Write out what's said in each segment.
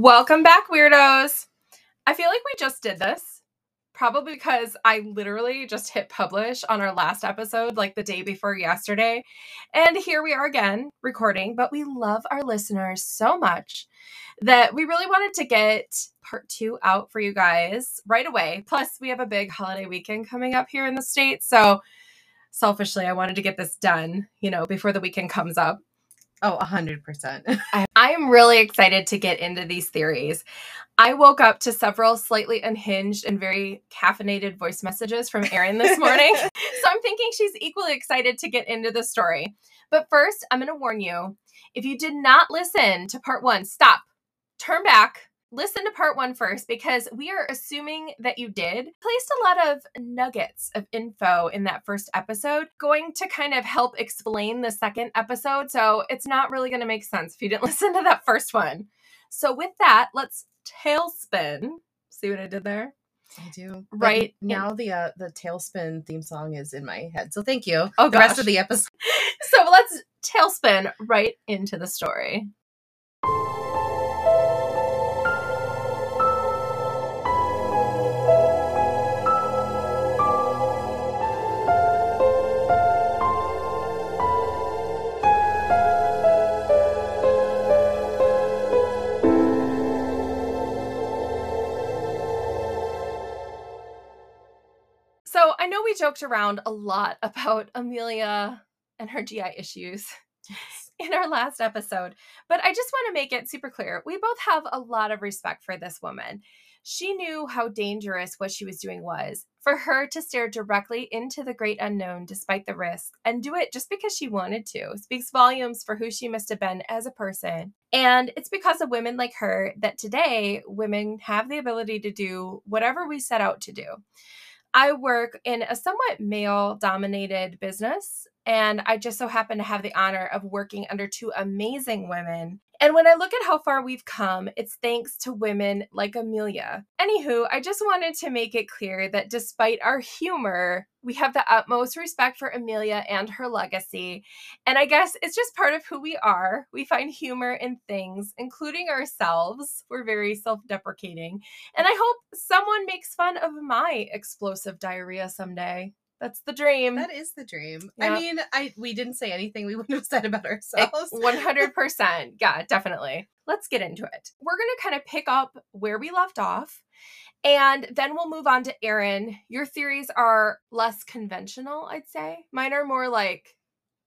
Welcome back, weirdos. I feel like we just did this, probably because I literally just hit publish on our last episode like the day before yesterday. And here we are again recording, but we love our listeners so much that we really wanted to get part 2 out for you guys right away. Plus, we have a big holiday weekend coming up here in the States. So selfishly, I wanted to get this done, you know, before the weekend comes up. Oh, 100%. I am really excited to get into these theories. I woke up to several slightly unhinged and very caffeinated voice messages from Aaren this morning. So I'm thinking she's equally excited to get into the story. But first, I'm going to warn you, if you did not listen to part 1, stop, turn back, listen to part 1 first, because we are assuming that you did. Placed a lot of nuggets of info in that first episode, going to kind of help explain the second episode. So it's not really going to make sense if you didn't listen to that first one. So with that, let's tailspin. See what I did there? I do. Right. But now the tailspin theme song is in my head. So thank you. Oh, the rest of the episode. So let's tailspin right into the story. I know we joked around a lot about Amelia and her GI issues in our last episode, but I just want to make it super clear. We both have a lot of respect for this woman. She knew how dangerous what she was doing was. For her to stare directly into the great unknown despite the risk and do it just because she wanted to speaks volumes for who she must have been as a person. And it's because of women like her that today women have the ability to do whatever we set out to do. I work in a somewhat male-dominated business, and I just so happen to have the honor of working under two amazing women. And when I look at how far we've come, it's thanks to women like Amelia. Anywho, I just wanted to make it clear that despite our humor, we have the utmost respect for Amelia and her legacy. And I guess it's just part of who we are. We find humor in things, including ourselves. We're very self-deprecating. And I hope someone makes fun of my explosive diarrhea someday. That's the dream. That is the dream. Yep. I mean, we didn't say anything we wouldn't have said about ourselves. 100%. Yeah, definitely. Let's get into it. We're going to kind of pick up where we left off, and then we'll move on to Aaren. Your theories are less conventional, I'd say. Mine are more like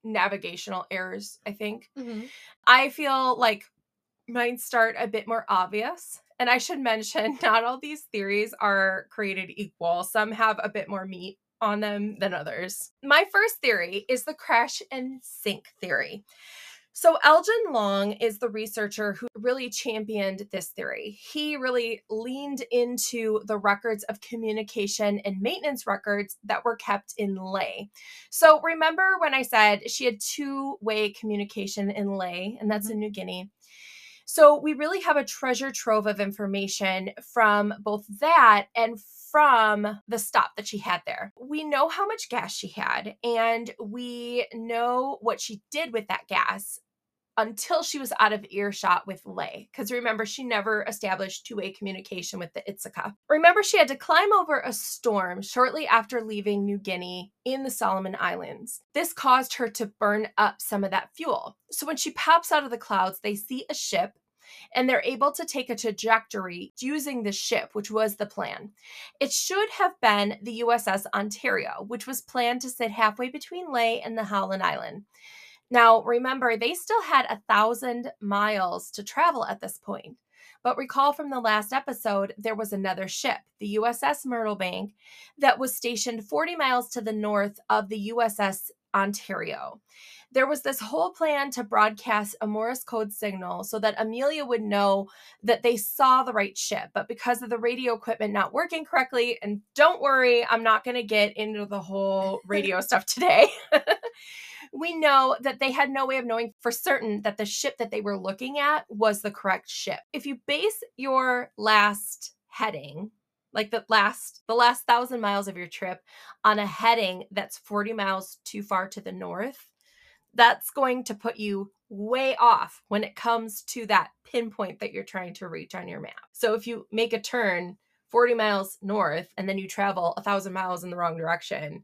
navigational errors, I think. Mm-hmm. I feel like mine start a bit more obvious. And I should mention, not all these theories are created equal. Some have a bit more meat on them than others. My first theory is the crash and sink theory. So Elgin Long is the researcher who really championed this theory. He really leaned into the records of communication and maintenance records that were kept in Lae. So remember when I said she had two-way communication in Lae, and that's in New Guinea. So we really have a treasure trove of information from both that and from the stop that she had there. We know how much gas she had, and we know what she did with that gas until she was out of earshot with Lae. Because remember, she never established two-way communication with the Itasca. Remember, she had to climb over a storm shortly after leaving New Guinea in the Solomon Islands. This caused her to burn up some of that fuel. So when she pops out of the clouds, they see a ship, and they're able to take a trajectory using the ship, which was the plan. It should have been the USS Ontario, which was planned to sit halfway between Lae and the Howland Island. Now, remember, they still had 1,000 miles to travel at this point. But recall from the last episode, there was another ship, the USS Myrtle Bank, that was stationed 40 miles to the north of the USS Ontario. There was this whole plan to broadcast a Morse code signal so that Amelia would know that they saw the right ship, but because of the radio equipment not working correctly, and don't worry, I'm not going to get into the whole radio stuff today. We know that they had no way of knowing for certain that the ship that they were looking at was the correct ship. If you base your last heading, like the last 1,000 miles of your trip, on a heading that's 40 miles too far to the north, that's going to put you way off when it comes to that pinpoint that you're trying to reach on your map. So if you make a turn 40 miles north and then you travel 1,000 miles in the wrong direction,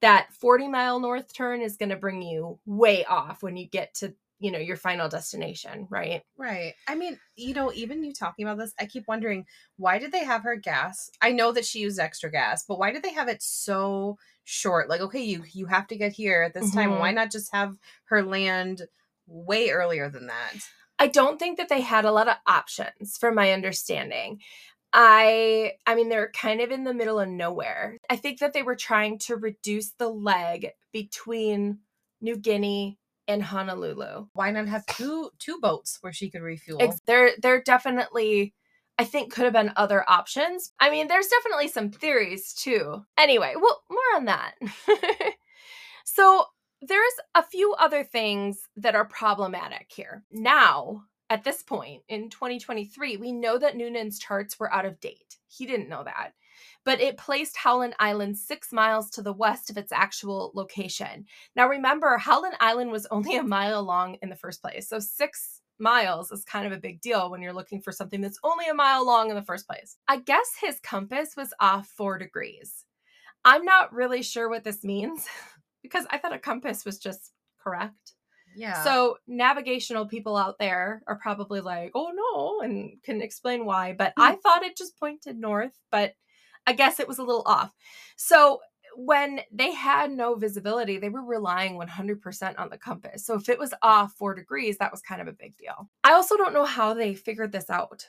that 40-mile north turn is going to bring you way off when you get to, you know, your final destination, right? Right. I mean, you know, even you talking about this, I keep wondering, why did they have her gas? I know that she used extra gas, but why did they have it so short? Like, okay, you have to get here at this time. Why not just have her land way earlier than that? I don't think that they had a lot of options, from my understanding. I mean, they're kind of in the middle of nowhere. I think that they were trying to reduce the leg between New Guinea and Honolulu. Why not have two boats where she could refuel? There definitely, I think, could have been other options. I mean, there's definitely some theories too. Anyway, well, more on that. So there's a few other things that are problematic here. Now, at this point in 2023, we know that Noonan's charts were out of date. He didn't know that, but it placed Howland Island 6 miles to the west of its actual location. Now, remember, Howland Island was only a mile long in the first place. So 6 miles is kind of a big deal when you're looking for something that's only a mile long in the first place. I guess his compass was off 4 degrees. I'm not really sure what this means because I thought a compass was just correct. Yeah. So navigational people out there are probably like, oh no, and can explain why. But I thought it just pointed north, but I guess it was a little off. So when they had no visibility, they were relying 100% on the compass. So if it was off 4 degrees, that was kind of a big deal. I also don't know how they figured this out.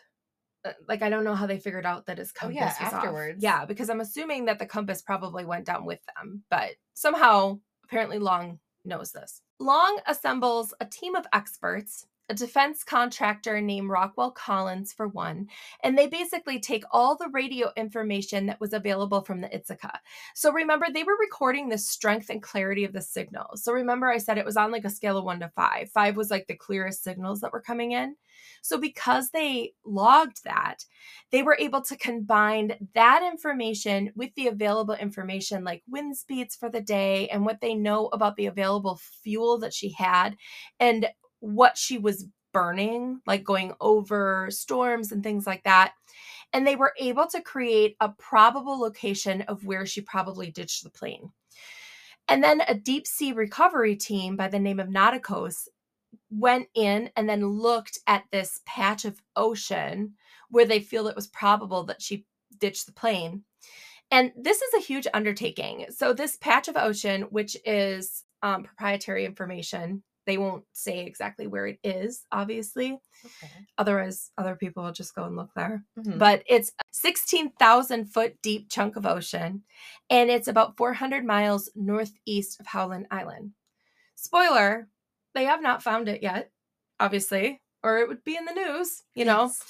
Like, I don't know how they figured out that his compass was afterwards. Off. Yeah, because I'm assuming that the compass probably went down with them. But somehow, apparently Long knows this. Long assembles a team of experts, a defense contractor named Rockwell Collins for one, and they basically take all the radio information that was available from the Itasca. So remember, they were recording the strength and clarity of the signals. So remember, I said it was on like a scale of 1 to 5. 5 was like the clearest signals that were coming in. So because they logged that, they were able to combine that information with the available information, like wind speeds for the day and what they know about the available fuel that she had and what she was burning, like going over storms and things like that. And they were able to create a probable location of where she probably ditched the plane. And then a deep sea recovery team by the name of Nauticos went in and then looked at this patch of ocean where they feel it was probable that she ditched the plane. And this is a huge undertaking. So this patch of ocean, which is proprietary information, they won't say exactly where it is, obviously. Okay. Otherwise, other people will just go and look there. But it's a 16,000 foot deep chunk of ocean, and it's about 400 miles northeast of Howland Island. Spoiler, they have not found it yet, obviously, or it would be in the news, you know. Yes.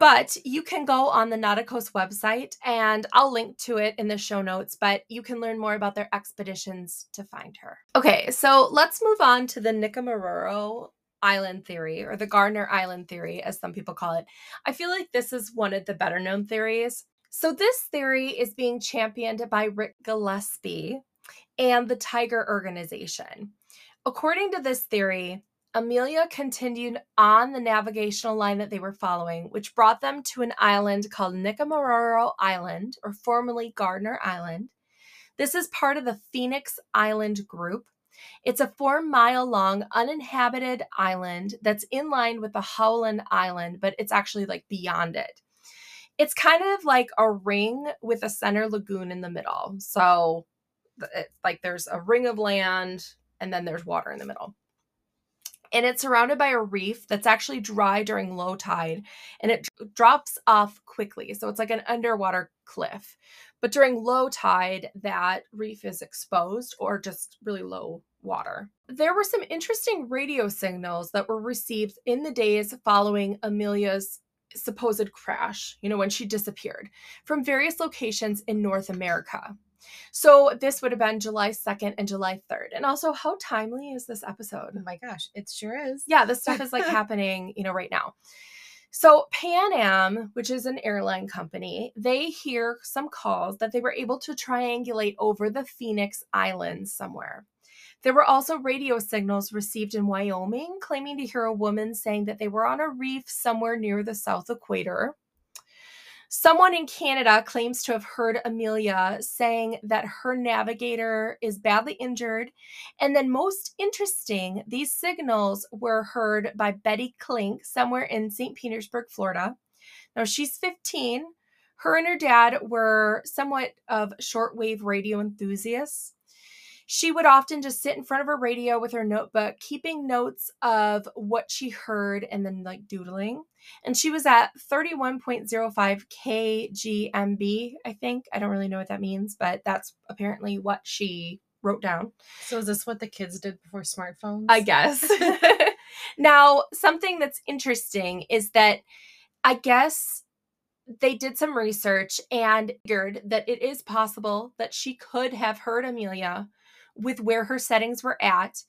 But you can go on the Nauticos website, and I'll link to it in the show notes, but you can learn more about their expeditions to find her. Okay, so let's move on to the Nikumaroro Island theory, or the Gardner Island theory, as some people call it. I feel like this is one of the better known theories. So this theory is being championed by Rick Gillespie and the TIGHAR organization. According to this theory, Amelia continued on the navigational line that they were following, which brought them to an island called Nikumaroro Island, or formerly Gardner Island. This is part of the Phoenix Island group. It's a 4-mile-long uninhabited island that's in line with the Howland Island, but it's actually like beyond it. It's kind of like a ring with a center lagoon in the middle. So like there's a ring of land and then there's water in the middle. And it's surrounded by a reef that's actually dry during low tide, and it drops off quickly. So it's like an underwater cliff. But during low tide, that reef is exposed or just really low water. There were some interesting radio signals that were received in the days following Amelia's supposed crash, you know, when she disappeared, from various locations in North America. So this would have been July 2nd and July 3rd. And also, how timely is this episode? Oh my gosh, it sure is. Yeah, this stuff is like happening, you know, right now. So Pan Am, which is an airline company, they hear some calls that they were able to triangulate over the Phoenix Islands somewhere. There were also radio signals received in Wyoming claiming to hear a woman saying that they were on a reef somewhere near the South Equator. Someone in Canada claims to have heard Amelia saying that her navigator is badly injured. And then most interesting, these signals were heard by Betty Klink somewhere in St. Petersburg, Florida. Now she's 15. Her and her dad were somewhat of shortwave radio enthusiasts. She would often just sit in front of her radio with her notebook, keeping notes of what she heard and then like doodling. And she was at 31.05 KGMB, I think. I don't really know what that means, but that's apparently what she wrote down. So is this what the kids did before smartphones? I guess. Now, something that's interesting is that I guess they did some research and figured that it is possible that she could have heard Amelia with where her settings were at.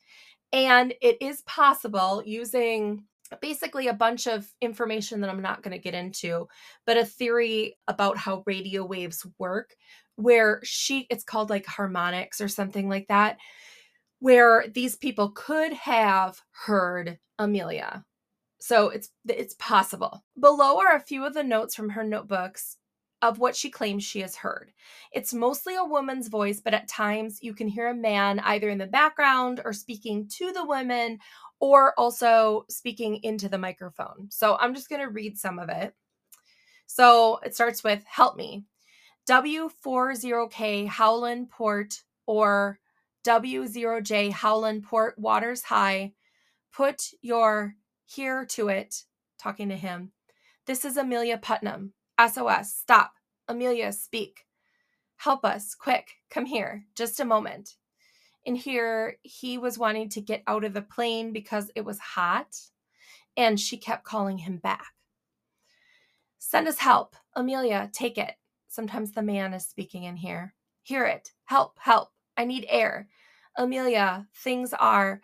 And it is possible, using basically a bunch of information that I'm not going to get into, but a theory about how radio waves work, where it's called like harmonics or something like that, where these people could have heard Amelia. So it's possible. Below are a few of the notes from her notebooks of what she claims she has heard. It's mostly a woman's voice, but at times you can hear a man either in the background or speaking to the women or also speaking into the microphone. So I'm just going to read some of it. So it starts with, help me, W40K Howland Port or W0J Howland Port, waters high, put your here to it, talking to him. This is Amelia Putnam. SOS, stop. Amelia, speak. Help us, quick. Come here, just a moment. In here, he was wanting to get out of the plane because it was hot, and she kept calling him back. Send us help. Amelia, take it. Sometimes the man is speaking in here. Hear it. Help, help. I need air. Amelia, things are.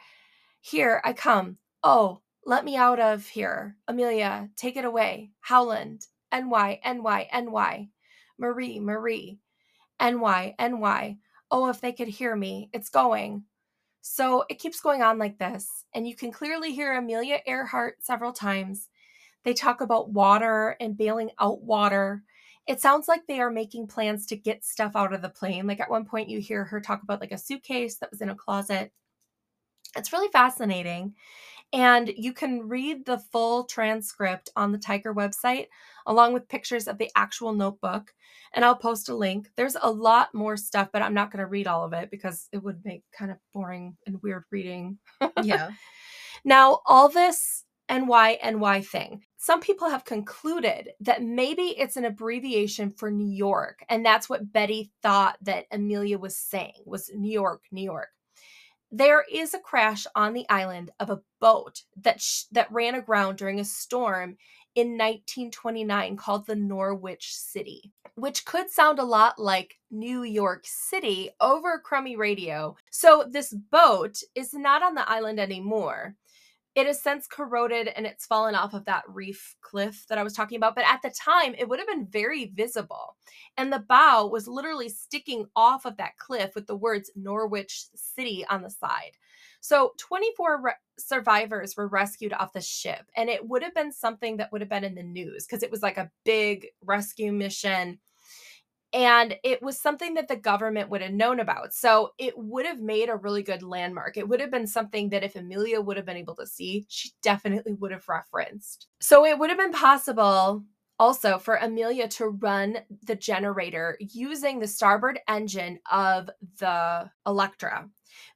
Here, I come. Oh, let me out of here. Amelia, take it away. Howland. NY, NY, NY. Marie, Marie. NY, NY. Oh, if they could hear me. It's going. So it keeps going on like this. And you can clearly hear Amelia Earhart several times. They talk about water and bailing out water. It sounds like they are making plans to get stuff out of the plane. Like at one point you hear her talk about like a suitcase that was in a closet. It's really fascinating. And you can read the full transcript on the TIGHAR website, along with pictures of the actual notebook. And I'll post a link. There's a lot more stuff, but I'm not going to read all of it because it would make kind of boring and weird reading. Yeah. Now, all this NY thing. Some people have concluded that maybe it's an abbreviation for New York. And that's what Betty thought that Amelia was saying, was New York, New York. There is a crash on the island of a boat that ran aground during a storm in 1929 called the Norwich City, which could sound a lot like New York City over crummy radio. So this boat is not on the island anymore. It has since corroded and it's fallen off of that reef cliff that I was talking about. But at the time, it would have been very visible. And the bow was literally sticking off of that cliff with the words Norwich City on the side. So 24 survivors were rescued off the ship. And it would have been something that would have been in the news because it was like a big rescue mission. And it was something that the government would have known about. So it would have made a really good landmark. It would have been something that if Amelia would have been able to see, she definitely would have referenced. So it would have been possible also for Amelia to run the generator using the starboard engine of the Electra.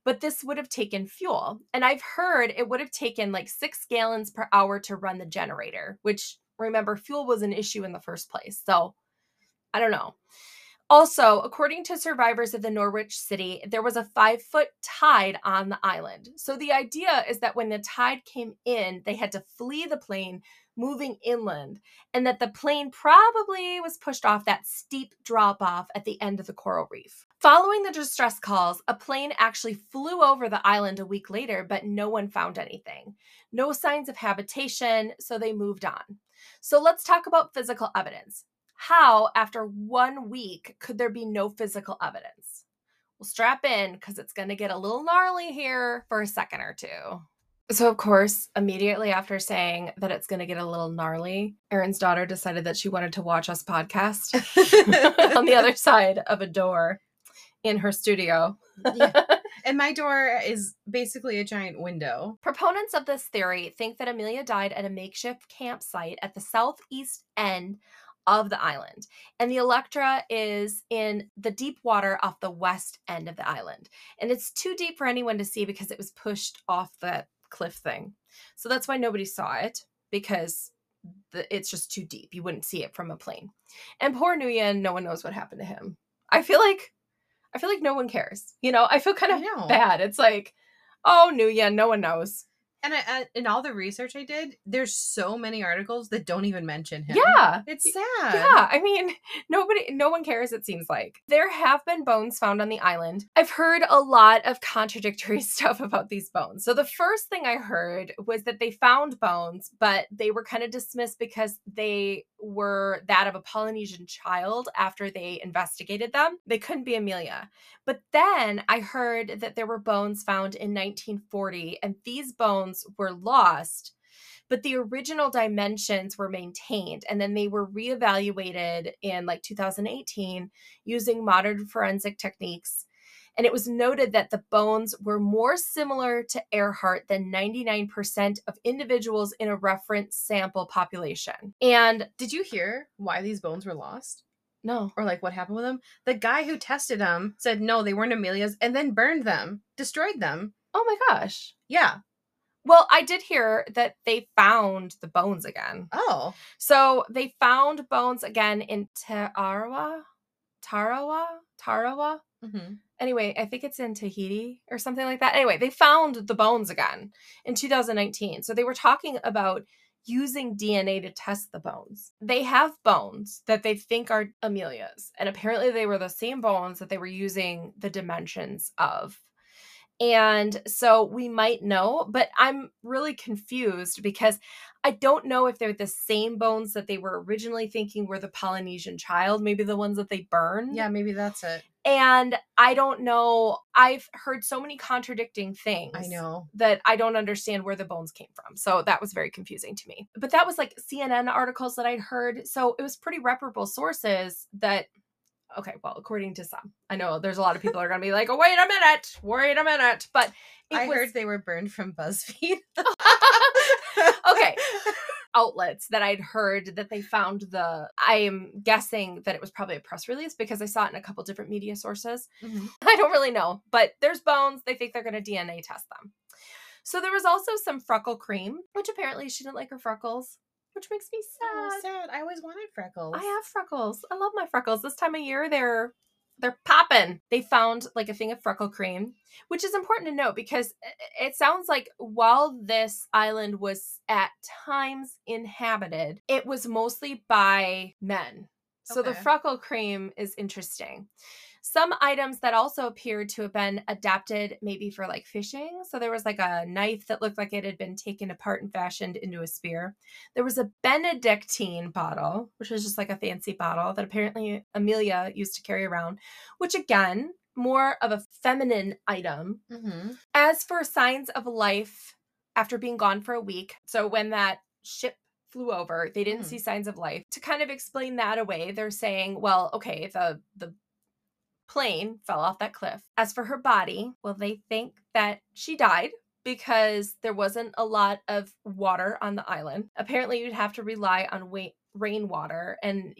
But this would have taken fuel. And I've heard it would have taken like 6 gallons per hour to run the generator, which remember, fuel was an issue in the first place. So I don't know. Also, according to survivors of the Norwich City, there was a 5-foot tide on the island. So the idea is that when the tide came in, they had to flee the plane, moving inland, and that the plane probably was pushed off that steep drop-off at the end of the coral reef. Following the distress calls, a plane actually flew over the island a week later, but no one found anything. No signs of habitation, so they moved on. So let's talk about physical evidence. How, after 1 week, could there be no physical evidence? Well, strap in because it's going to get a little gnarly here for a second or two. So, of course, immediately after saying that it's going to get a little gnarly, Aaron's daughter decided that she wanted to watch us podcast on the other side of a door in her studio. Yeah. And my door is basically a giant window. Proponents of this theory think that Amelia died at a makeshift campsite at the southeast end of the island. And the Electra is in the deep water off the west end of the island. And it's too deep for anyone to see because it was pushed off the cliff thing. So that's why nobody saw it, because it's just too deep. You wouldn't see it from a plane. And poor Nguyen, no one knows what happened to him. I feel like no one cares. You know, I feel kind of bad. It's like, oh, Nguyen, no one knows. And in all the research I did, there's so many articles that don't even mention him. Yeah. It's sad. Yeah. I mean, no one cares, it seems like. There have been bones found on the island. I've heard a lot of contradictory stuff about these bones. So the first thing I heard was that they found bones, but they were kind of dismissed because they were that of a Polynesian child after they investigated them. They couldn't be Amelia. But then I heard that there were bones found in 1940, and these bones were lost, but the original dimensions were maintained, and then they were reevaluated in like 2018 using modern forensic techniques. And it was noted that the bones were more similar to Earhart than 99% of individuals in a reference sample population. And did you hear why these bones were lost? No. Or like what happened with them? The guy who tested them said no, they weren't Amelia's, and then burned them, destroyed them. Oh my gosh. Yeah. Well, I did hear that they found the bones again. Oh. So they found bones again in Tarawa? Mm-hmm. Anyway, I think it's in Tahiti or something like that. Anyway, they found the bones again in 2019. So they were talking about using DNA to test the bones. They have bones that they think are Amelia's. And apparently they were the same bones that they were using the dimensions of. And so we might know, but I'm really confused because I don't know if they're the same bones that they were originally thinking were the Polynesian child, maybe the ones that they burned. Yeah, maybe that's it. And I don't know. I've heard so many contradicting things. I know. That I don't understand where the bones came from. So that was very confusing to me. But that was like CNN articles that I'd heard. So it was pretty reputable sources that... Okay, well, according to some. I know there's a lot of people are going to be like, oh, wait a minute. But I heard they were burned from BuzzFeed. Okay. Outlets that I'd heard that they found I am guessing that it was probably a press release because I saw it in a couple different media sources. Mm-hmm. I don't really know, but there's bones. They think they're going to DNA test them. So there was also some freckle cream, which apparently she didn't like her freckles. Which makes me sad. So sad. I always wanted freckles. I have freckles. I love my freckles. This time of year, they're popping. They found like a thing of freckle cream, which is important to note because it sounds like while this island was at times inhabited, it was mostly by men. So okay. The freckle cream is interesting. Some items that also appeared to have been adapted maybe for like fishing. So there was like a knife that looked like it had been taken apart and fashioned into a spear. There was a Benedictine bottle, which was just like a fancy bottle that apparently Amelia used to carry around, which again, more of a feminine item. Mm-hmm. As for signs of life after being gone for a week, so when that ship flew over, they didn't see signs of life. To kind of explain that away, they're saying, well, okay, the plane fell off that cliff. As for her body, well, they think that she died because there wasn't a lot of water on the island. Apparently, you'd have to rely on rainwater, and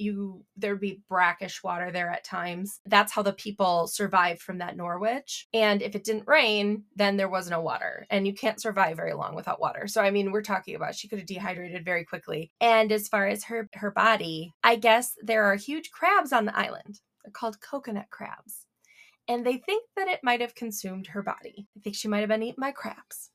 there'd be brackish water there at times. That's how the people survived from that Norwich. And if it didn't rain, then there was no water, and you can't survive very long without water. So I mean, we're talking about she could have dehydrated very quickly. And as far as her body, I guess there are huge crabs on the island. They're called coconut crabs. And they think that it might have consumed her body. I think she might have been eaten by crabs.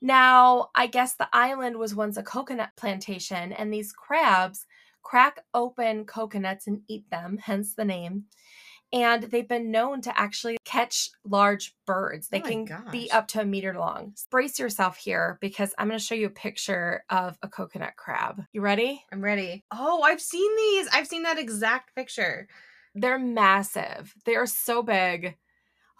Now, I guess the island was once a coconut plantation, and these crabs crack open coconuts and eat them, hence the name. And they've been known to actually catch large birds. They can be up to a meter long. Brace yourself here because I'm going to show you a picture of a coconut crab. You ready? I'm ready. Oh, I've seen these. I've seen that exact picture. They're massive. They are so big.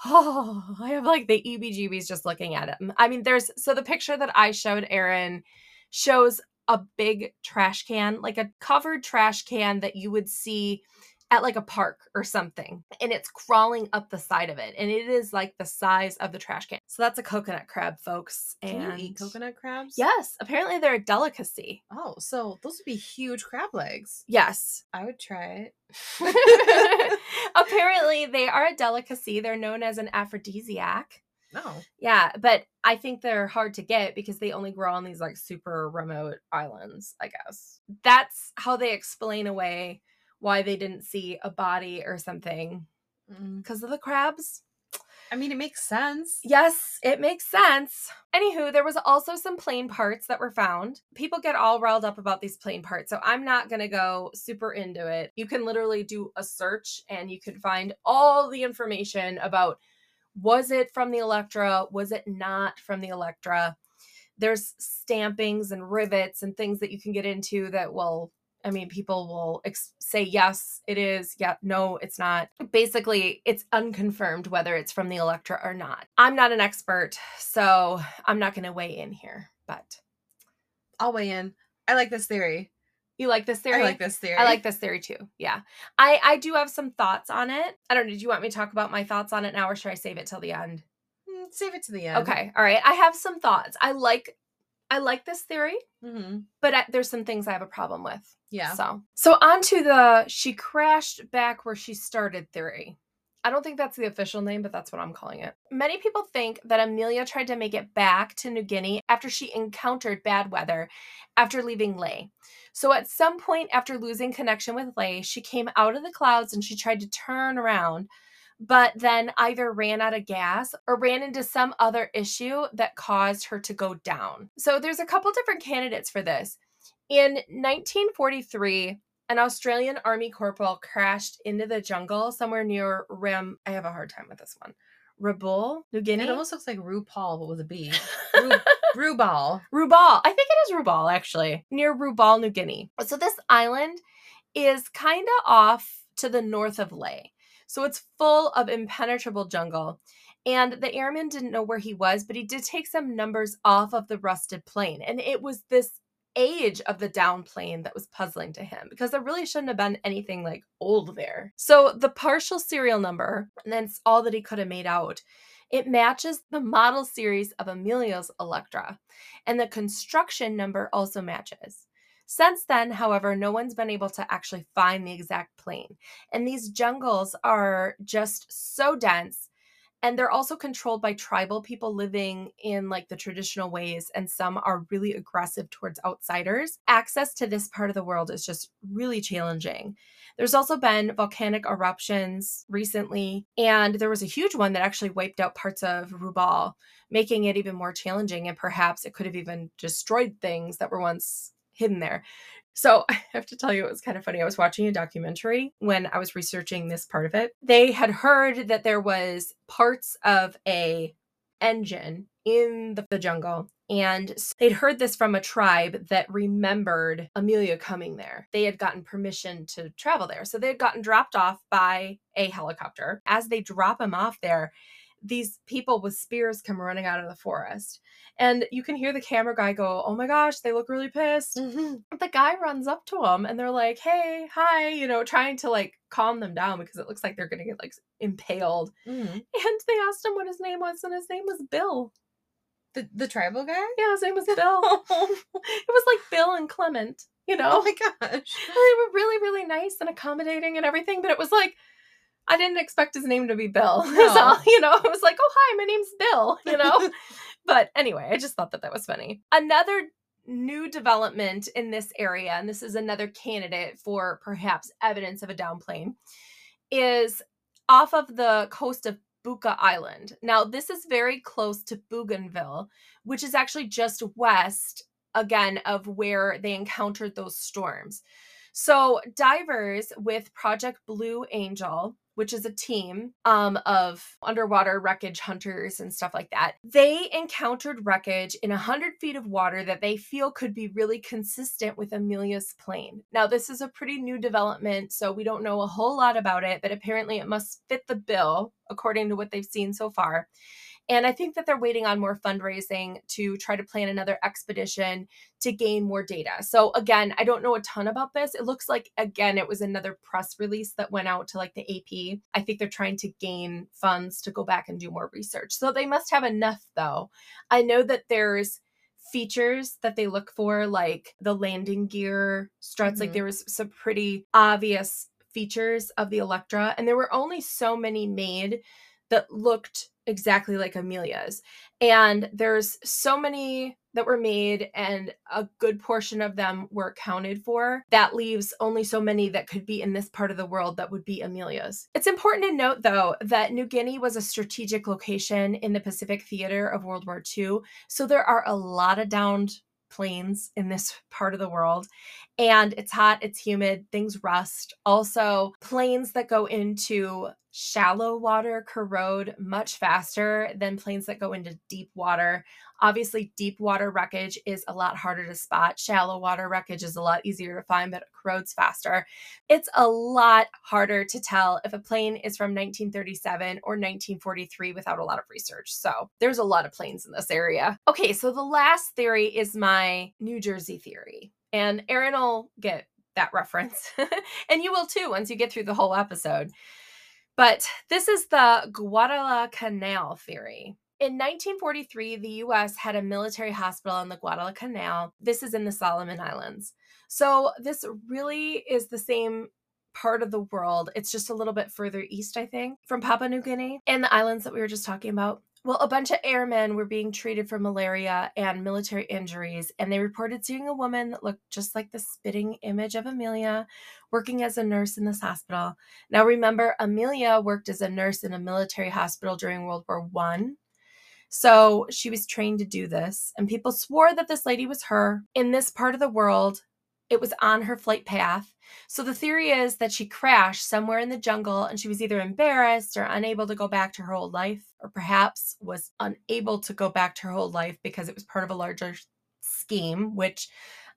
Oh, I have like the eebie-jeebies just looking at it. I mean, there's, so the picture that I showed Aaren shows a big trash can, like a covered trash can that you would see at like a park or something. And it's crawling up the side of it. And it is like the size of the trash can. So that's a coconut crab, folks. And can you eat coconut crabs? Yes. Apparently they're a delicacy. Oh, so those would be huge crab legs. Yes. I would try it. Apparently they are a delicacy. They're known as an aphrodisiac. Oh. Yeah, but I think they're hard to get because they only grow on these like super remote islands, I guess. That's how they explain away why they didn't see a body or something. Because of the crabs. I mean, it makes sense. Yes, it makes sense. Anywho, there was also some plane parts that were found. People get all riled up about these plane parts, so I'm not going to go super into it. You can literally do a search and you can find all the information about, was it from the Electra? Was it not from the Electra? There's stampings and rivets and things that you can get into that will, I mean, people will say, yes, it is. Yeah, no, it's not. Basically, it's unconfirmed whether it's from the Electra or not. I'm not an expert, so I'm not going to weigh in here, but I'll weigh in. I like this theory. You like this theory? I like this theory. I like this theory too. Yeah. I do have some thoughts on it. I don't know. Did you want me to talk about my thoughts on it now or should I save it till the end? Save it to the end. Okay. All right. I have some thoughts. I like this theory, but there's some things I have a problem with. Yeah. So on to the she crashed back where she started theory. I don't think that's the official name, but that's what I'm calling it. Many people think that Amelia tried to make it back to New Guinea after she encountered bad weather after leaving Lae. So at some point after losing connection with Lae, she came out of the clouds and she tried to turn around, but then either ran out of gas or ran into some other issue that caused her to go down. So there's a couple different candidates for this. In 1943, an Australian Army corporal crashed into the jungle somewhere near I have a hard time with this one. Rabaul, New Guinea. It almost looks like RuPaul, but with a B. Rabaul. Rabaul. I think it is Rabaul, actually. Near Rabaul, New Guinea. So this island is kind of off to the north of Lae. So it's full of impenetrable jungle. And the airman didn't know where he was, but he did take some numbers off of the rusted plane. And it was this age of the down plane that was puzzling to him because there really shouldn't have been anything like old there. So the partial serial number, and that's all that he could have made out, it matches the model series of Amelia's Electra, and the construction number also matches. Since then, however, no one's been able to actually find the exact plane. And these jungles are just so dense, and they're also controlled by tribal people living in like the traditional ways, and some are really aggressive towards outsiders. Access to this part of the world is just really challenging. There's also been volcanic eruptions recently, and there was a huge one that actually wiped out parts of Rabaul, making it even more challenging, and perhaps it could have even destroyed things that were once hidden there. So I have to tell you, it was kind of funny. I was watching a documentary when I was researching this part of it. They had heard that there was parts of a engine in the jungle. And they'd heard this from a tribe that remembered Amelia coming there. They had gotten permission to travel there. So they had gotten dropped off by a helicopter. As they drop him off there, these people with spears come running out of the forest. And you can hear the camera guy go, oh my gosh, they look really pissed. The guy runs up to them and they're like, hey, hi, you know, trying to like calm them down because it looks like they're going to get like impaled. And they asked him what his name was, and his name was Bill. The tribal guy? Yeah, his name was Bill. It was like Bill and Clement, you know? Oh my gosh. And they were really, really nice and accommodating and everything, but it was like, I didn't expect his name to be Bill. No. So, you know, I was like, oh, hi, my name's Bill, you know? But anyway, I just thought that that was funny. Another new development in this area, and this is another candidate for perhaps evidence of a down plane, is off of the coast of Buka Island. Now, this is very close to Bougainville, which is actually just west, again, of where they encountered those storms. So divers with Project Blue Angel, which is a team of underwater wreckage hunters and stuff like that. They encountered wreckage in 100 feet of water that they feel could be really consistent with Amelia's plane. Now, this is a pretty new development, so we don't know a whole lot about it, but apparently it must fit the bill according to what they've seen so far. And I think that they're waiting on more fundraising to try to plan another expedition to gain more data. So again, I don't know a ton about this. It looks like, again, it was another press release that went out to like the AP. I think they're trying to gain funds to go back and do more research. So they must have enough though. I know that there's features that they look for, like the landing gear struts, like there was some pretty obvious features of the Electra, and there were only so many made that looked exactly like Amelia's. And there's so many that were made and a good portion of them were accounted for. That leaves only so many that could be in this part of the world that would be Amelia's. It's important to note though, that New Guinea was a strategic location in the Pacific theater of World War II. So there are a lot of downed planes in this part of the world. And it's hot, it's humid, things rust. Also, planes that go into shallow water corrode much faster than planes that go into deep water. Obviously, deep water wreckage is a lot harder to spot. Shallow water wreckage is a lot easier to find, but it corrodes faster. It's a lot harder to tell if a plane is from 1937 or 1943 without a lot of research. So there's a lot of planes in this area. Okay, so the last theory is my New Jersey theory. And Aaren will get that reference. And you will too once you get through the whole episode. But this is the Guadalcanal theory. In 1943, the U.S. had a military hospital in the Guadalcanal. This is in the Solomon Islands. So this really is the same part of the world. It's just a little bit further east, I think, from Papua New Guinea and the islands that we were just talking about. Well, a bunch of airmen were being treated for malaria and military injuries, and they reported seeing a woman that looked just like the spitting image of Amelia working as a nurse in this hospital. Now, remember, Amelia worked as a nurse in a military hospital during World War I. So she was trained to do this, and people swore that this lady was her. In this part of the world, it was on her flight path. So the theory is that she crashed somewhere in the jungle and she was either embarrassed or unable to go back to her old life, or perhaps was unable to go back to her old life because it was part of a larger scheme, which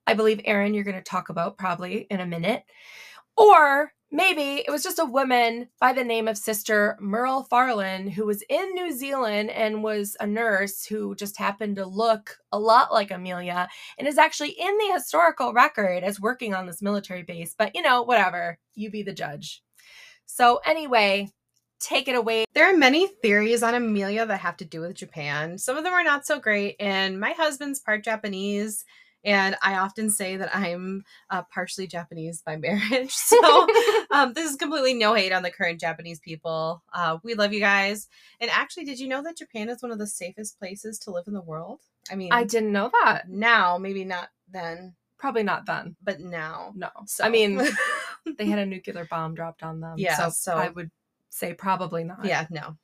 I believe, Aaren, you're going to talk about probably in a minute. Or maybe it was just a woman by the name of Sister Merle Farlin, who was in New Zealand and was a nurse who just happened to look a lot like Amelia and is actually in the historical record as working on this military base. But, you know, whatever. You be the judge. So anyway, take it away. There are many theories on Amelia that have to do with Japan. Some of them are not so great. And my husband's part Japanese, and I often say that I'm partially Japanese by marriage. So this is completely no hate on the current Japanese people. We love you guys. And actually, did you know that Japan is one of the safest places to live in the world? I mean, I didn't know that. Now, maybe not then. Probably not then. But now. No. So. I mean, they had a nuclear bomb dropped on them. Yeah. So I would say probably not. Yeah, no.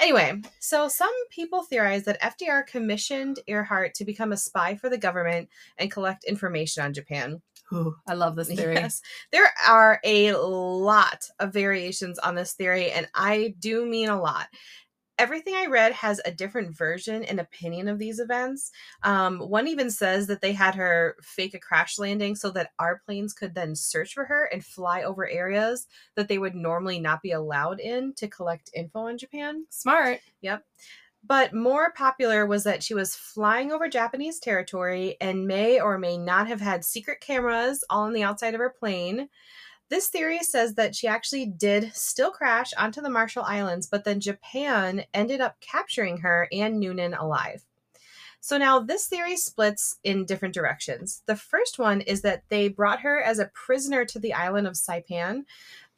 Anyway, so some people theorize that FDR commissioned Earhart to become a spy for the government and collect information on Japan. Ooh, I love this theory. Yes. There are a lot of variations on this theory, and I do mean a lot. Everything I read has a different version and opinion of these events. One even says that they had her fake a crash landing so that our planes could then search for her and fly over areas that they would normally not be allowed in to collect info on Japan. Smart. Yep. But more popular was that she was flying over Japanese territory and may or may not have had secret cameras all on the outside of her plane. This theory says that she actually did still crash onto the Marshall Islands, but then Japan ended up capturing her and Noonan alive. So now this theory splits in different directions. The first one is that they brought her as a prisoner to the island of Saipan.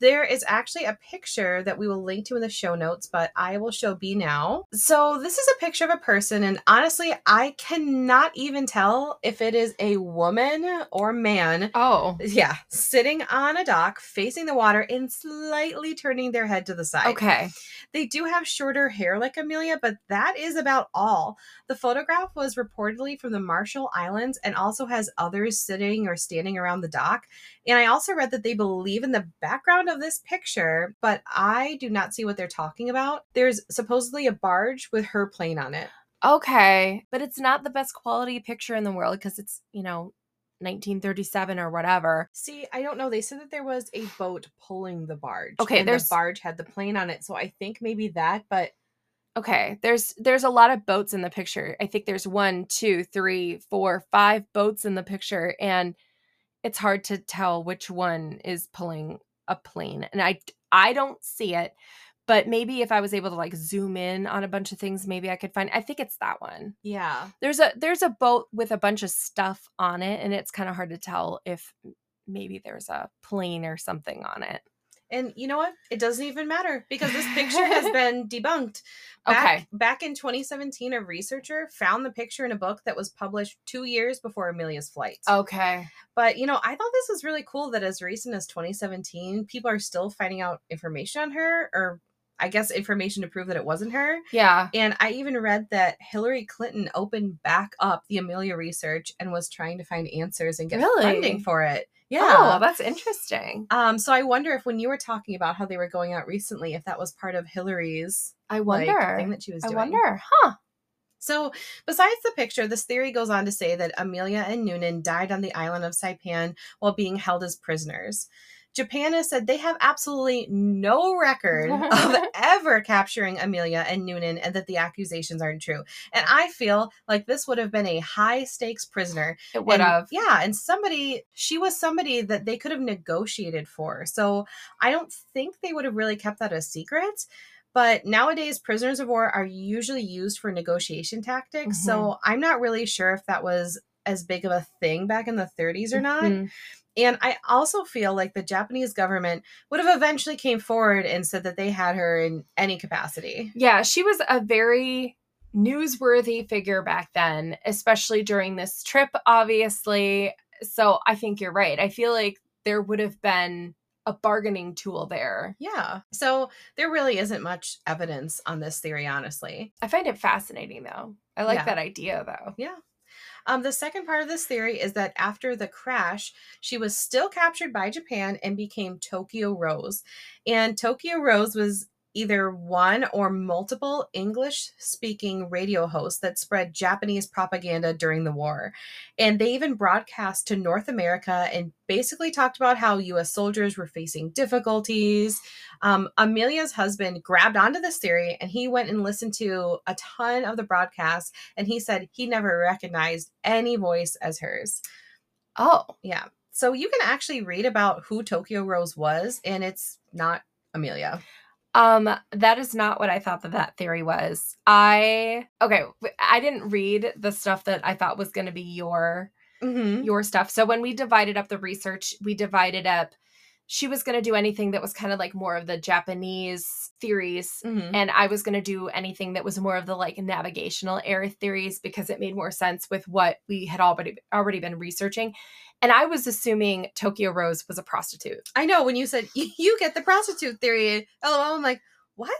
There is actually a picture that we will link to in the show notes, but I will show B now. So this is a picture of a person, and honestly, I cannot even tell if it is a woman or man. Oh. Yeah. Sitting on a dock, facing the water, and slightly turning their head to the side. Okay. They do have shorter hair like Amelia, but that is about all. The photograph was reportedly from the Marshall Islands and also has others sitting or standing around the dock. And I also read that they believe in the background of this picture, but I do not see what they're talking about. There's supposedly a barge with her plane on it. Okay. But it's not the best quality picture in the world because it's, you know, 1937 or whatever. See, I don't know. They said that there was a boat pulling the barge. Okay. And the barge had the plane on it. So I think maybe that, but. Okay. There's a lot of boats in the picture. I think there's 1, 2, 3, 4, 5 boats in the picture. And it's hard to tell which one is pulling a plane. And I don't see it, but maybe if I was able to like zoom in on a bunch of things, maybe I could find, I think it's that one. Yeah. There's a boat with a bunch of stuff on it, and it's kind of hard to tell if maybe there's a plane or something on it. And you know what? It doesn't even matter because this picture has been debunked. Back in 2017, a researcher found the picture in a book that was published 2 years before Amelia's flight. Okay. But, you know, I thought this was really cool that as recent as 2017, people are still finding out information on her, or I guess information to prove that it wasn't her. Yeah. And I even read that Hillary Clinton opened back up the Amelia research and was trying to find answers and get funding for it. Yeah. Oh, that's interesting. So I wonder if when you were talking about how they were going out recently, if that was part of Hillary's thing that she was doing. I wonder. Huh. So besides the picture, this theory goes on to say that Amelia and Noonan died on the island of Saipan while being held as prisoners. Japan has said they have absolutely no record of ever capturing Amelia and Noonan, and that the accusations aren't true. And I feel like this would have been a high stakes prisoner. It would have. Yeah. And she was somebody that they could have negotiated for. So I don't think they would have really kept that a secret. But nowadays, prisoners of war are usually used for negotiation tactics. Mm-hmm. So I'm not really sure if that was as big of a thing back in the 30s or not. Mm-hmm. And I also feel like the Japanese government would have eventually came forward and said that they had her in any capacity. Yeah, she was a very newsworthy figure back then, especially during this trip, obviously. So I think you're right. I feel like there would have been a bargaining tool there. Yeah. So there really isn't much evidence on this theory, honestly. I find it fascinating, though. I like that idea, though. Yeah. The second part of this theory is that after the crash, she was still captured by Japan and became Tokyo Rose. And Tokyo Rose was either one or multiple English-speaking radio hosts that spread Japanese propaganda during the war. And they even broadcast to North America and basically talked about how U.S. soldiers were facing difficulties. Amelia's husband grabbed onto this theory, and he went and listened to a ton of the broadcasts, and he said he never recognized any voice as hers. Oh. Yeah. So you can actually read about who Tokyo Rose was, and it's not Amelia. That is not what I thought that theory was. I didn't read the stuff that I thought was going to be your stuff. So when we divided up the research, we divided up, she was going to do anything that was kind of like more of the Japanese theories. Mm-hmm. And I was going to do anything that was more of the like navigational error theories because it made more sense with what we had already been researching. And I was assuming Tokyo Rose was a prostitute. I know. When you said, you get the prostitute theory, LOL, I'm like, what?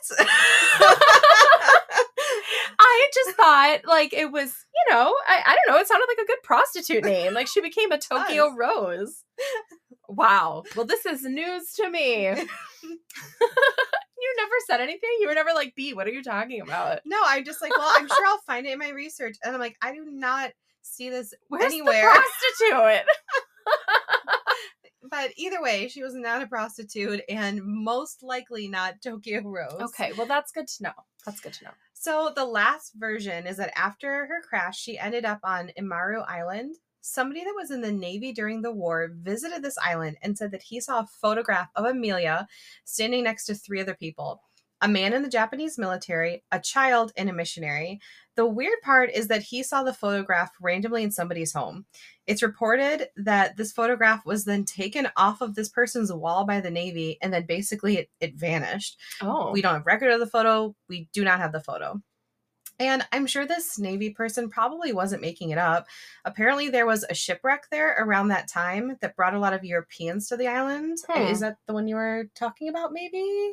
I just thought, like, it was, you know, I don't know. It sounded like a good prostitute name. Like, she became a Tokyo Rose. Wow. Well, this is news to me. You never said anything? You were never like, B, what are you talking about? No, I'm just like, well, I'm sure I'll find it in my research. And I'm like, I do not see this anywhere. Where's the prostitute? But either way, she was not a prostitute and most likely not Tokyo Rose. Okay, well, that's good to know. That's good to know. So the last version is that after her crash, she ended up on Imaru Island. Somebody that was in the Navy during the war visited this island and said that he saw a photograph of Amelia standing next to 3 other people. a man in the Japanese military, a child, and a missionary. The weird part is that he saw the photograph randomly in somebody's home. It's reported that this photograph was then taken off of this person's wall by the Navy, and then basically it vanished. Oh. We don't have record of the photo. We do not have the photo. And I'm sure this Navy person probably wasn't making it up. Apparently there was a shipwreck there around that time that brought a lot of Europeans to the island. Hmm. Is that the one you were talking about, maybe?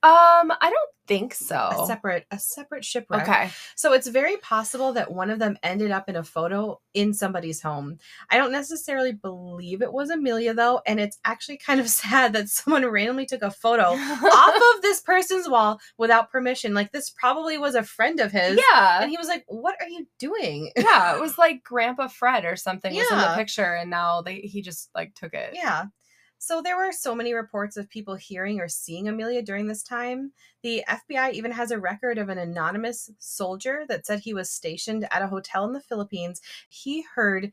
I don't think so. A separate shipwreck. Okay. So it's very possible that one of them ended up in a photo in somebody's home. I don't necessarily believe it was Amelia, though, and it's actually kind of sad that someone randomly took a photo off of this person's wall without permission. Like, this probably was a friend of his. Yeah. And he was like, "What are you doing?" Yeah, it was like Grandpa Fred or something was in the picture, and now he just like took it. Yeah. So there were so many reports of people hearing or seeing Amelia during this time. The FBI even has a record of an anonymous soldier that said he was stationed at a hotel in the Philippines. He heard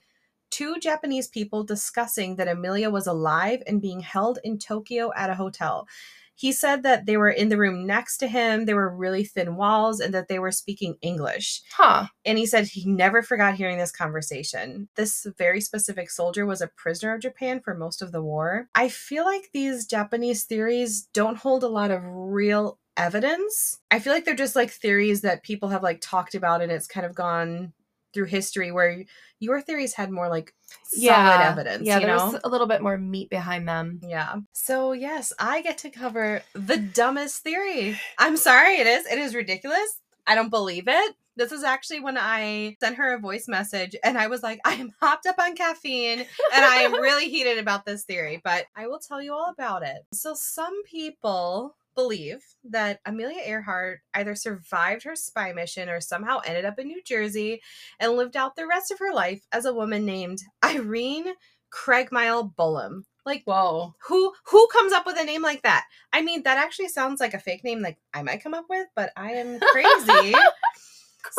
two Japanese people discussing that Amelia was alive and being held in Tokyo at a hotel. He said that they were in the room next to him. There were really thin walls and that they were speaking English. Huh. And he said he never forgot hearing this conversation. This very specific soldier was a prisoner of Japan for most of the war. I feel like these Japanese theories don't hold a lot of real evidence. I feel like they're just like theories that people have like talked about, and it's kind of gone through history, where your theories had more like solid evidence. Yeah, there's a little bit more meat behind them. Yeah. So yes, I get to cover the dumbest theory. I'm sorry, it is ridiculous. I don't believe it. This is actually when I sent her a voice message and I was like, I am hopped up on caffeine and I am really heated about this theory, but I will tell you all about it. So some people believe that Amelia Earhart either survived her spy mission or somehow ended up in New Jersey and lived out the rest of her life as a woman named Irene Craigmile Bollum. Like, whoa, who comes up with a name like that? I mean, that actually sounds like a fake name like I might come up with, but I am crazy.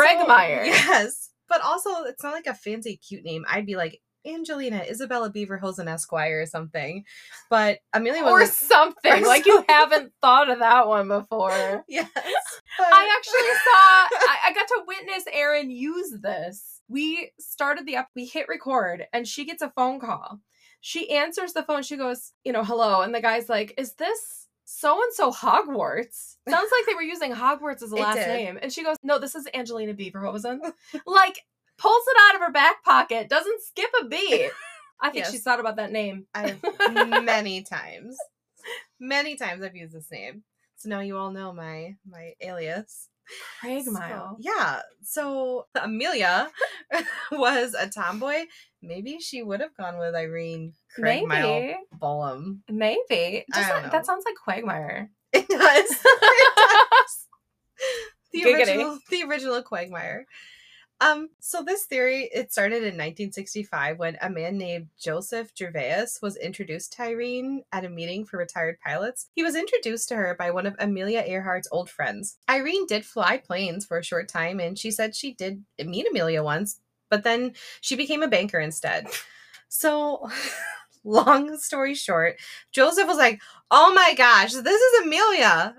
Craigmire. So, yes. But also, it's not like a fancy cute name. I'd be like, Angelina, Isabella Beaverhosen Esquire or something. But Amelia was like you haven't thought of that one before. Yes. But I actually saw, I got to witness Aaren use this. We started the app, we hit record, and she gets a phone call. She answers the phone. She goes, hello. And the guy's like, is this so-and-so Hogwarts? Sounds like they were using Hogwarts as a last name. And she goes, no, this is Angelina Beaverhosen. Like, pulls it out of her back pocket. Doesn't skip a beat. I think she's thought about that name. Many times. Many times I've used this name. So now you all know my alias. Craigmile. So, yeah. So Amelia was a tomboy. Maybe she would have gone with Irene Craigmile Bollum. Maybe. That sounds like Quagmire. It does. It does. The original Quagmire. So this theory, it started in 1965 when a man named Joseph Gervais was introduced to Irene at a meeting for retired pilots. He was introduced to her by one of Amelia Earhart's old friends. Irene did fly planes for a short time, and she said she did meet Amelia once, but then she became a banker instead. So long story short, Joseph was like, oh my gosh, this is Amelia.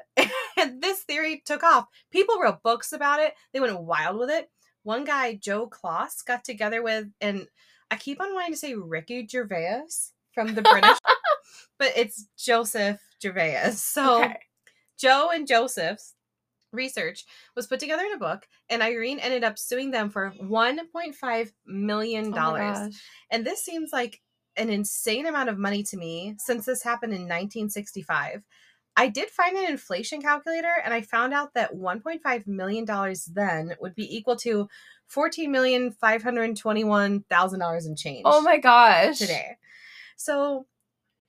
And this theory took off. People wrote books about it. They went wild with it. One guy, Joe Kloss, got together with, and I keep on wanting to say Ricky Gervais from the British, but it's Joseph Gervais. So Joe and Joseph's research was put together in a book, and Irene ended up suing them for $1.5 million. Oh, and this seems like an insane amount of money to me since this happened in 1965. I did find an inflation calculator, and I found out that $1.5 million then would be equal to $14,521,000 and change. Oh my gosh. Today. So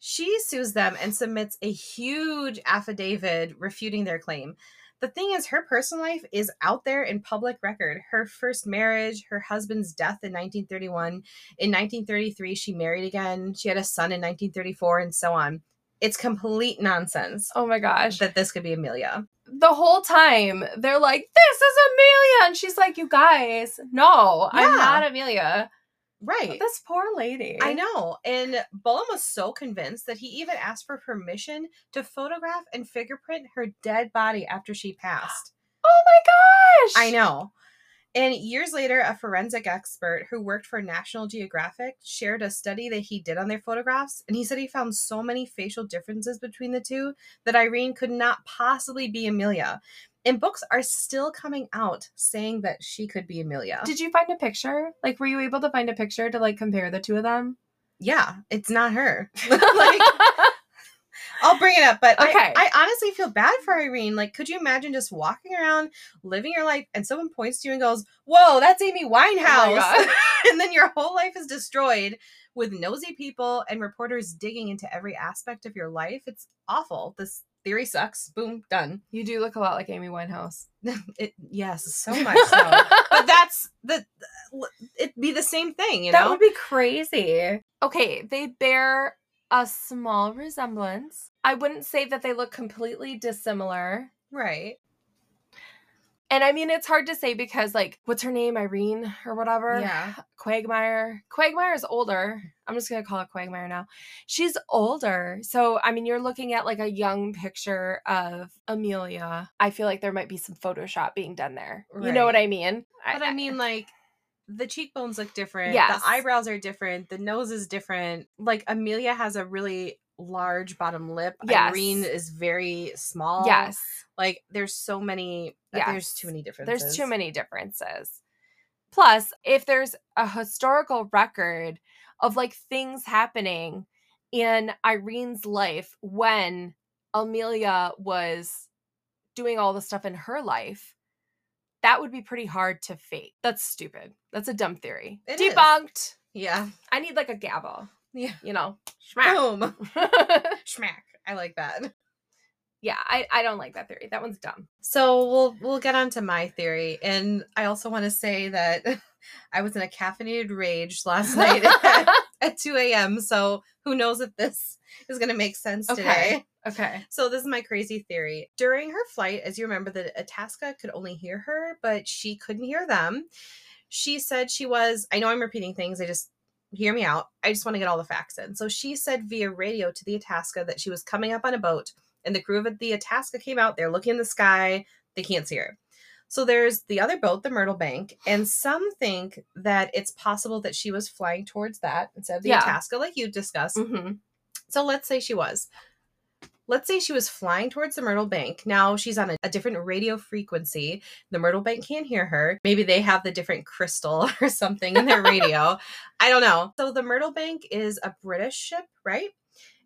she sues them and submits a huge affidavit refuting their claim. The thing is, her personal life is out there in public record. Her first marriage, her husband's death in 1931. In 1933, she married again. She had a son in 1934 and so on. It's complete nonsense. Oh my gosh. That this could be Amelia. The whole time they're like, this is Amelia. And she's like, you guys, no, I'm not Amelia. Right. But this poor lady. I know. And Bollum was so convinced that he even asked for permission to photograph and fingerprint her dead body after she passed. Oh my gosh! I know. And years later, a forensic expert who worked for National Geographic shared a study that he did on their photographs, and he said he found so many facial differences between the two that Irene could not possibly be Amelia. And books are still coming out saying that she could be Amelia. Did you find a picture? Like, were you able to find a picture to, like, compare the two of them? Yeah, it's not her. Like, I'll bring it up, but okay. I honestly feel bad for Irene. Like, could you imagine just walking around, living your life, and someone points to you and goes, whoa, that's Amy Winehouse. Oh and then your whole life is destroyed with nosy people and reporters digging into every aspect of your life. It's awful. This theory sucks. Boom, done. You do look a lot like Amy Winehouse. Yes, so much so. But that's, it'd be the same thing, you know? That would be crazy. Okay, they bear a small resemblance. I wouldn't say that they look completely dissimilar. Right. And I mean, it's hard to say because, like, what's her name? Irene or whatever? Yeah. Quagmire. Quagmire is older. I'm just going to call her Quagmire now. She's older. So, I mean, you're looking at, like, a young picture of Amelia. I feel like there might be some Photoshop being done there. Right. You know what I mean? But I mean, like, the cheekbones look different. Yes. The eyebrows are different. The nose is different. Like, Amelia has a really large bottom lip. Yes. Irene is very small. Yes. Like, there's so many. Yes. There's too many differences. There's too many differences. Plus, if there's a historical record of, like, things happening in Irene's life when Amelia was doing all the stuff in her life, that would be pretty hard to fake. That's stupid. That's a dumb theory. It debunked. Is. Yeah. I need, like, a gavel. Yeah. You know. Schmack. Boom. Schmack. I like that. Yeah, I don't like that theory. That one's dumb. So we'll get on to my theory. And I also want to say that I was in a caffeinated rage last night at 2 a.m. So who knows if this is going to make sense today. Okay. So this is my crazy theory. During her flight, as you remember, the Itasca could only hear her, but she couldn't hear them. She said she was, I know I'm repeating things. Hear me out. I just want to get all the facts in. So she said via radio to the Itasca that she was coming up on a boat, and the crew of the Itasca came out. They're looking in the sky. They can't see her. So there's the other boat, the Myrtle Bank, and some think that it's possible that she was flying towards that instead of the Itasca, like you discussed. Mm-hmm. So let's say she was. Let's say she was flying towards the Myrtle Bank. Now she's on a different radio frequency. The Myrtle Bank can't hear her. Maybe they have the different crystal or something in their radio. I don't know. So the Myrtle Bank is a British ship, right?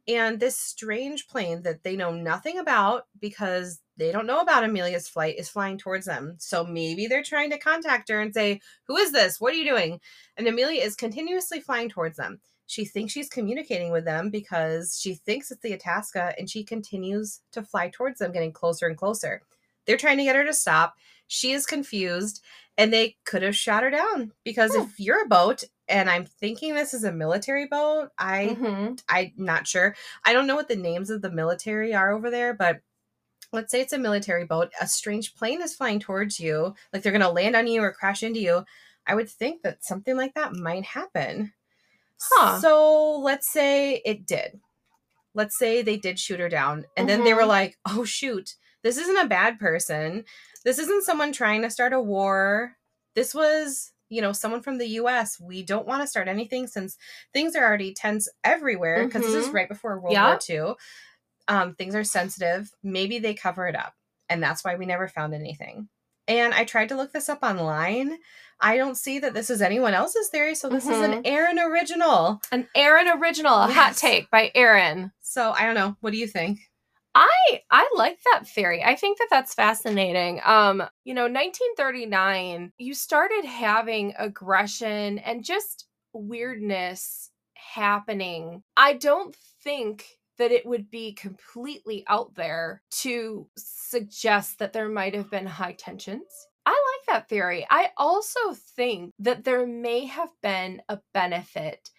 And this strange plane that they know nothing about because they don't know about Amelia's flight is flying towards them. So maybe they're trying to contact her and say, who is this? What are you doing? And Amelia is continuously flying towards them. She thinks she's communicating with them because she thinks it's the Itasca, and she continues to fly towards them, getting closer and closer. They're trying to get her to stop. She is confused, and they could have shot her down because if you're a boat, and I'm thinking this is a military boat, I'm not sure. I don't know what the names of the military are over there, but let's say it's a military boat. A strange plane is flying towards you, like they're going to land on you or crash into you. I would think that something like that might happen. Huh. So let's say it did. Let's say they did shoot her down. And then they were like, oh, shoot, this isn't a bad person. This isn't someone trying to start a war. This was, you know, someone from the U.S. We don't want to start anything since things are already tense everywhere because this is right before World War II. Things are sensitive. Maybe they cover it up. And that's why we never found anything. And I tried to look this up online. I don't see that this is anyone else's theory, so this is an Aaren original. An Aaren original, a hot take by Aaren. So, I don't know. What do you think? I like that theory. I think that that's fascinating. You know, 1939, you started having aggression and just weirdness happening. I don't think that it would be completely out there to suggest that there might have been high tensions. I like that theory. I also think that there may have been a benefit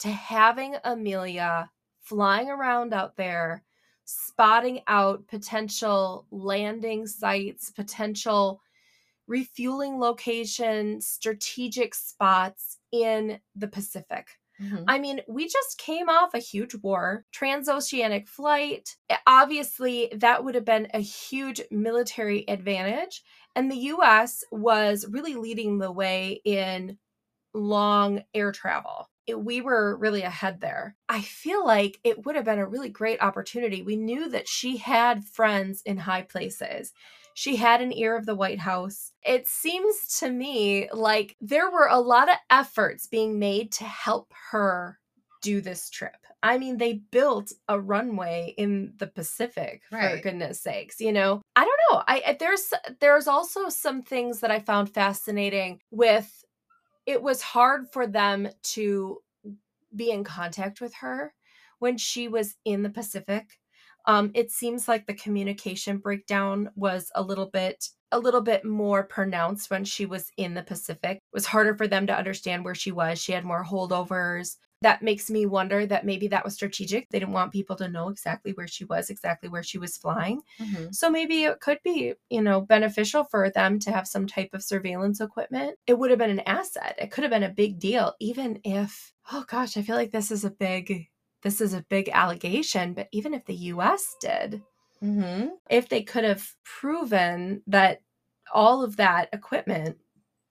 to having Amelia flying around out there, spotting out potential landing sites, potential refueling locations, strategic spots, in the Pacific. Mm-hmm. I mean, we just came off a huge war, transoceanic flight. Obviously, that would have been a huge military advantage. And the U.S. was really leading the way in long air travel. We were really ahead there. I feel like it would have been a really great opportunity. We knew that she had friends in high places. She had an ear of the White House. It seems to me like there were a lot of efforts being made to help her do this trip. I mean, they built a runway in the Pacific, right, for goodness sakes, you know? I don't know. There's also some things that I found fascinating with, it was hard for them to be in contact with her when she was in the Pacific. It seems like the communication breakdown was a little bit more pronounced when she was in the Pacific. It was harder for them to understand where she was. She had more holdovers. That makes me wonder that maybe that was strategic. They didn't want people to know exactly where she was flying. Mm-hmm. So maybe it could be, you know, beneficial for them to have some type of surveillance equipment. It would have been an asset. It could have been a big deal, even if, oh gosh, I feel like this is a big allegation, but even if the U.S. did, mm-hmm, if they could have proven that all of that equipment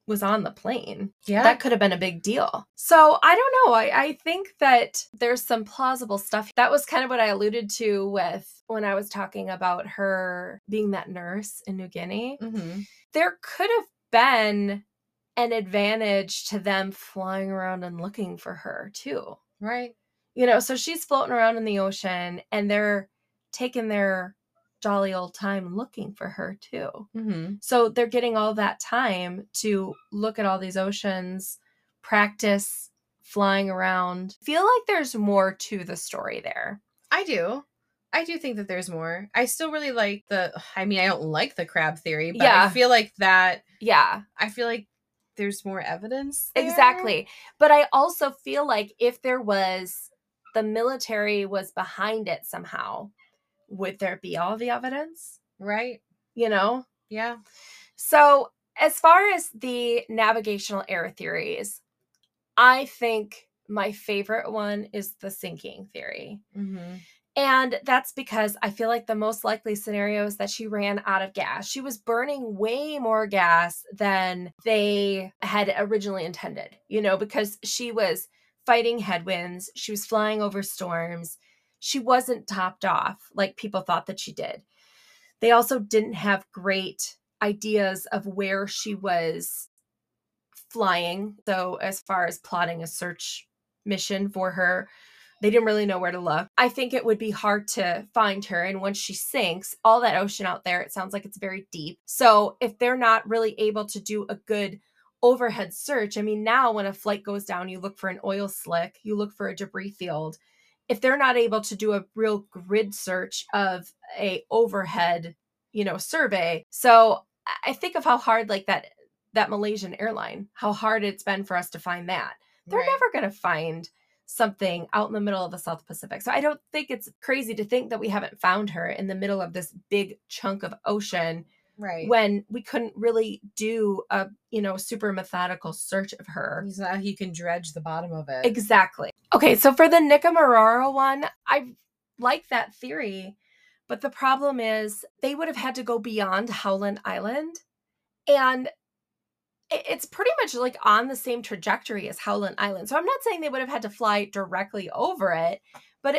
was on the plane. Yeah. That could have been a big deal. So I don't know. I think that there's some plausible stuff. That was kind of what I alluded to with when I was talking about her being that nurse in New Guinea. Mm-hmm. There could have been an advantage to them flying around and looking for her too. Right. You know, so she's floating around in the ocean and they're taking their jolly old time looking for her too. Mm-hmm. So they're getting all that time to look at all these oceans, practice flying around. Feel like there's more to the story there. I do think that there's more. I still really like I don't like the crab theory, but yeah. I feel like that. Yeah. I feel like there's more evidence there. Exactly. But I also feel like if there was, the military was behind it somehow, would there be all the evidence? Right. You know? Yeah. So as far as the navigational error theories, I think my favorite one is the sinking theory. Mm-hmm. And that's because I feel like the most likely scenario is that she ran out of gas. She was burning way more gas than they had originally intended, you know, because she was fighting headwinds. She was flying over storms. She wasn't topped off like people thought that she did. They also didn't have great ideas of where she was flying. So as far as plotting a search mission for her, they didn't really know where to look. I think it would be hard to find her. And once she sinks, all that ocean out there, it sounds like it's very deep. So if they're not really able to do a good overhead search, I mean, now when a flight goes down, you look for an oil slick, you look for a debris field. If they're not able to do a real grid search of a overhead, you know, survey. So I think of how hard, like that Malaysian airline, how hard it's been for us to find that. They're right. Never going to find something out in the middle of the South Pacific. So I don't think it's crazy to think that we haven't found her in the middle of this big chunk of ocean, right, when we couldn't really do a, you know, super methodical search of her. So you can dredge the bottom of it. Exactly. Okay, so for the Nikumaroro one, I like that theory, but the problem is they would have had to go beyond Howland Island, and it's pretty much like on the same trajectory as Howland Island. So I'm not saying they would have had to fly directly over it, but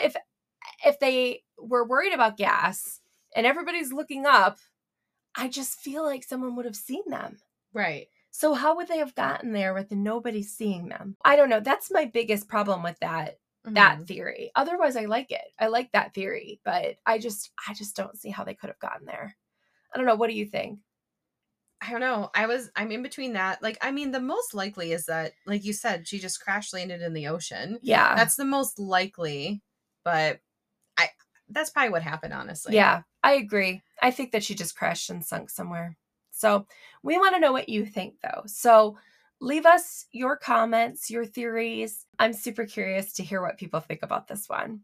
if they were worried about gas and everybody's looking up, I just feel like someone would have seen them. Right. So how would they have gotten there with nobody seeing them? I don't know. That's my biggest problem with that, mm-hmm, that theory. Otherwise, I like it. I like that theory, but I just don't see how they could have gotten there. I don't know. What do you think? I don't know. I'm in between that. Like, I mean, the most likely is that, like you said, she just crash landed in the ocean. Yeah. That's the most likely, but that's probably what happened, honestly. Yeah, I agree. I think that she just crashed and sunk somewhere. So we want to know what you think, though. So leave us your comments, your theories. I'm super curious to hear what people think about this one.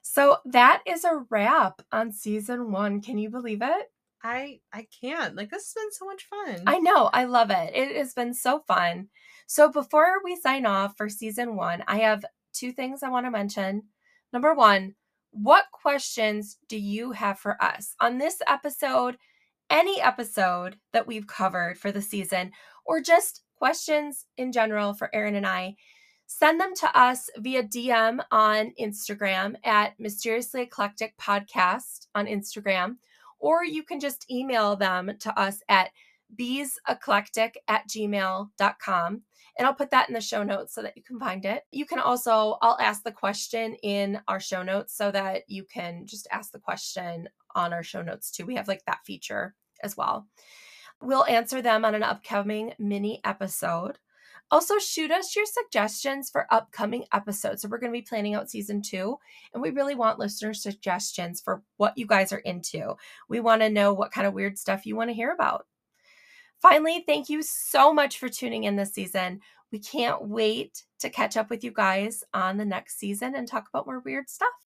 So that is a wrap on season 1. Can you believe it? I can't. Like, this has been so much fun. I know. I love it. It has been so fun. So before we sign off for season one, I have two things I want to mention. Number one, what questions do you have for us on this episode, any episode that we've covered for the season, or just questions in general for Aaren and I? Send them to us via DM on Instagram at Mysteriously Eclectic Podcast on Instagram, or you can just email them to us at beeseclectic@gmail.com. And I'll put that in the show notes so that you can find it. You can also, I'll ask the question in our show notes so that you can just ask the question on our show notes too. We have like that feature as well. We'll answer them on an upcoming mini episode. Also, shoot us your suggestions for upcoming episodes. So we're going to be planning out season 2, and we really want listener suggestions for what you guys are into. We want to know what kind of weird stuff you want to hear about. Finally, thank you so much for tuning in this season. We can't wait to catch up with you guys on the next season and talk about more weird stuff.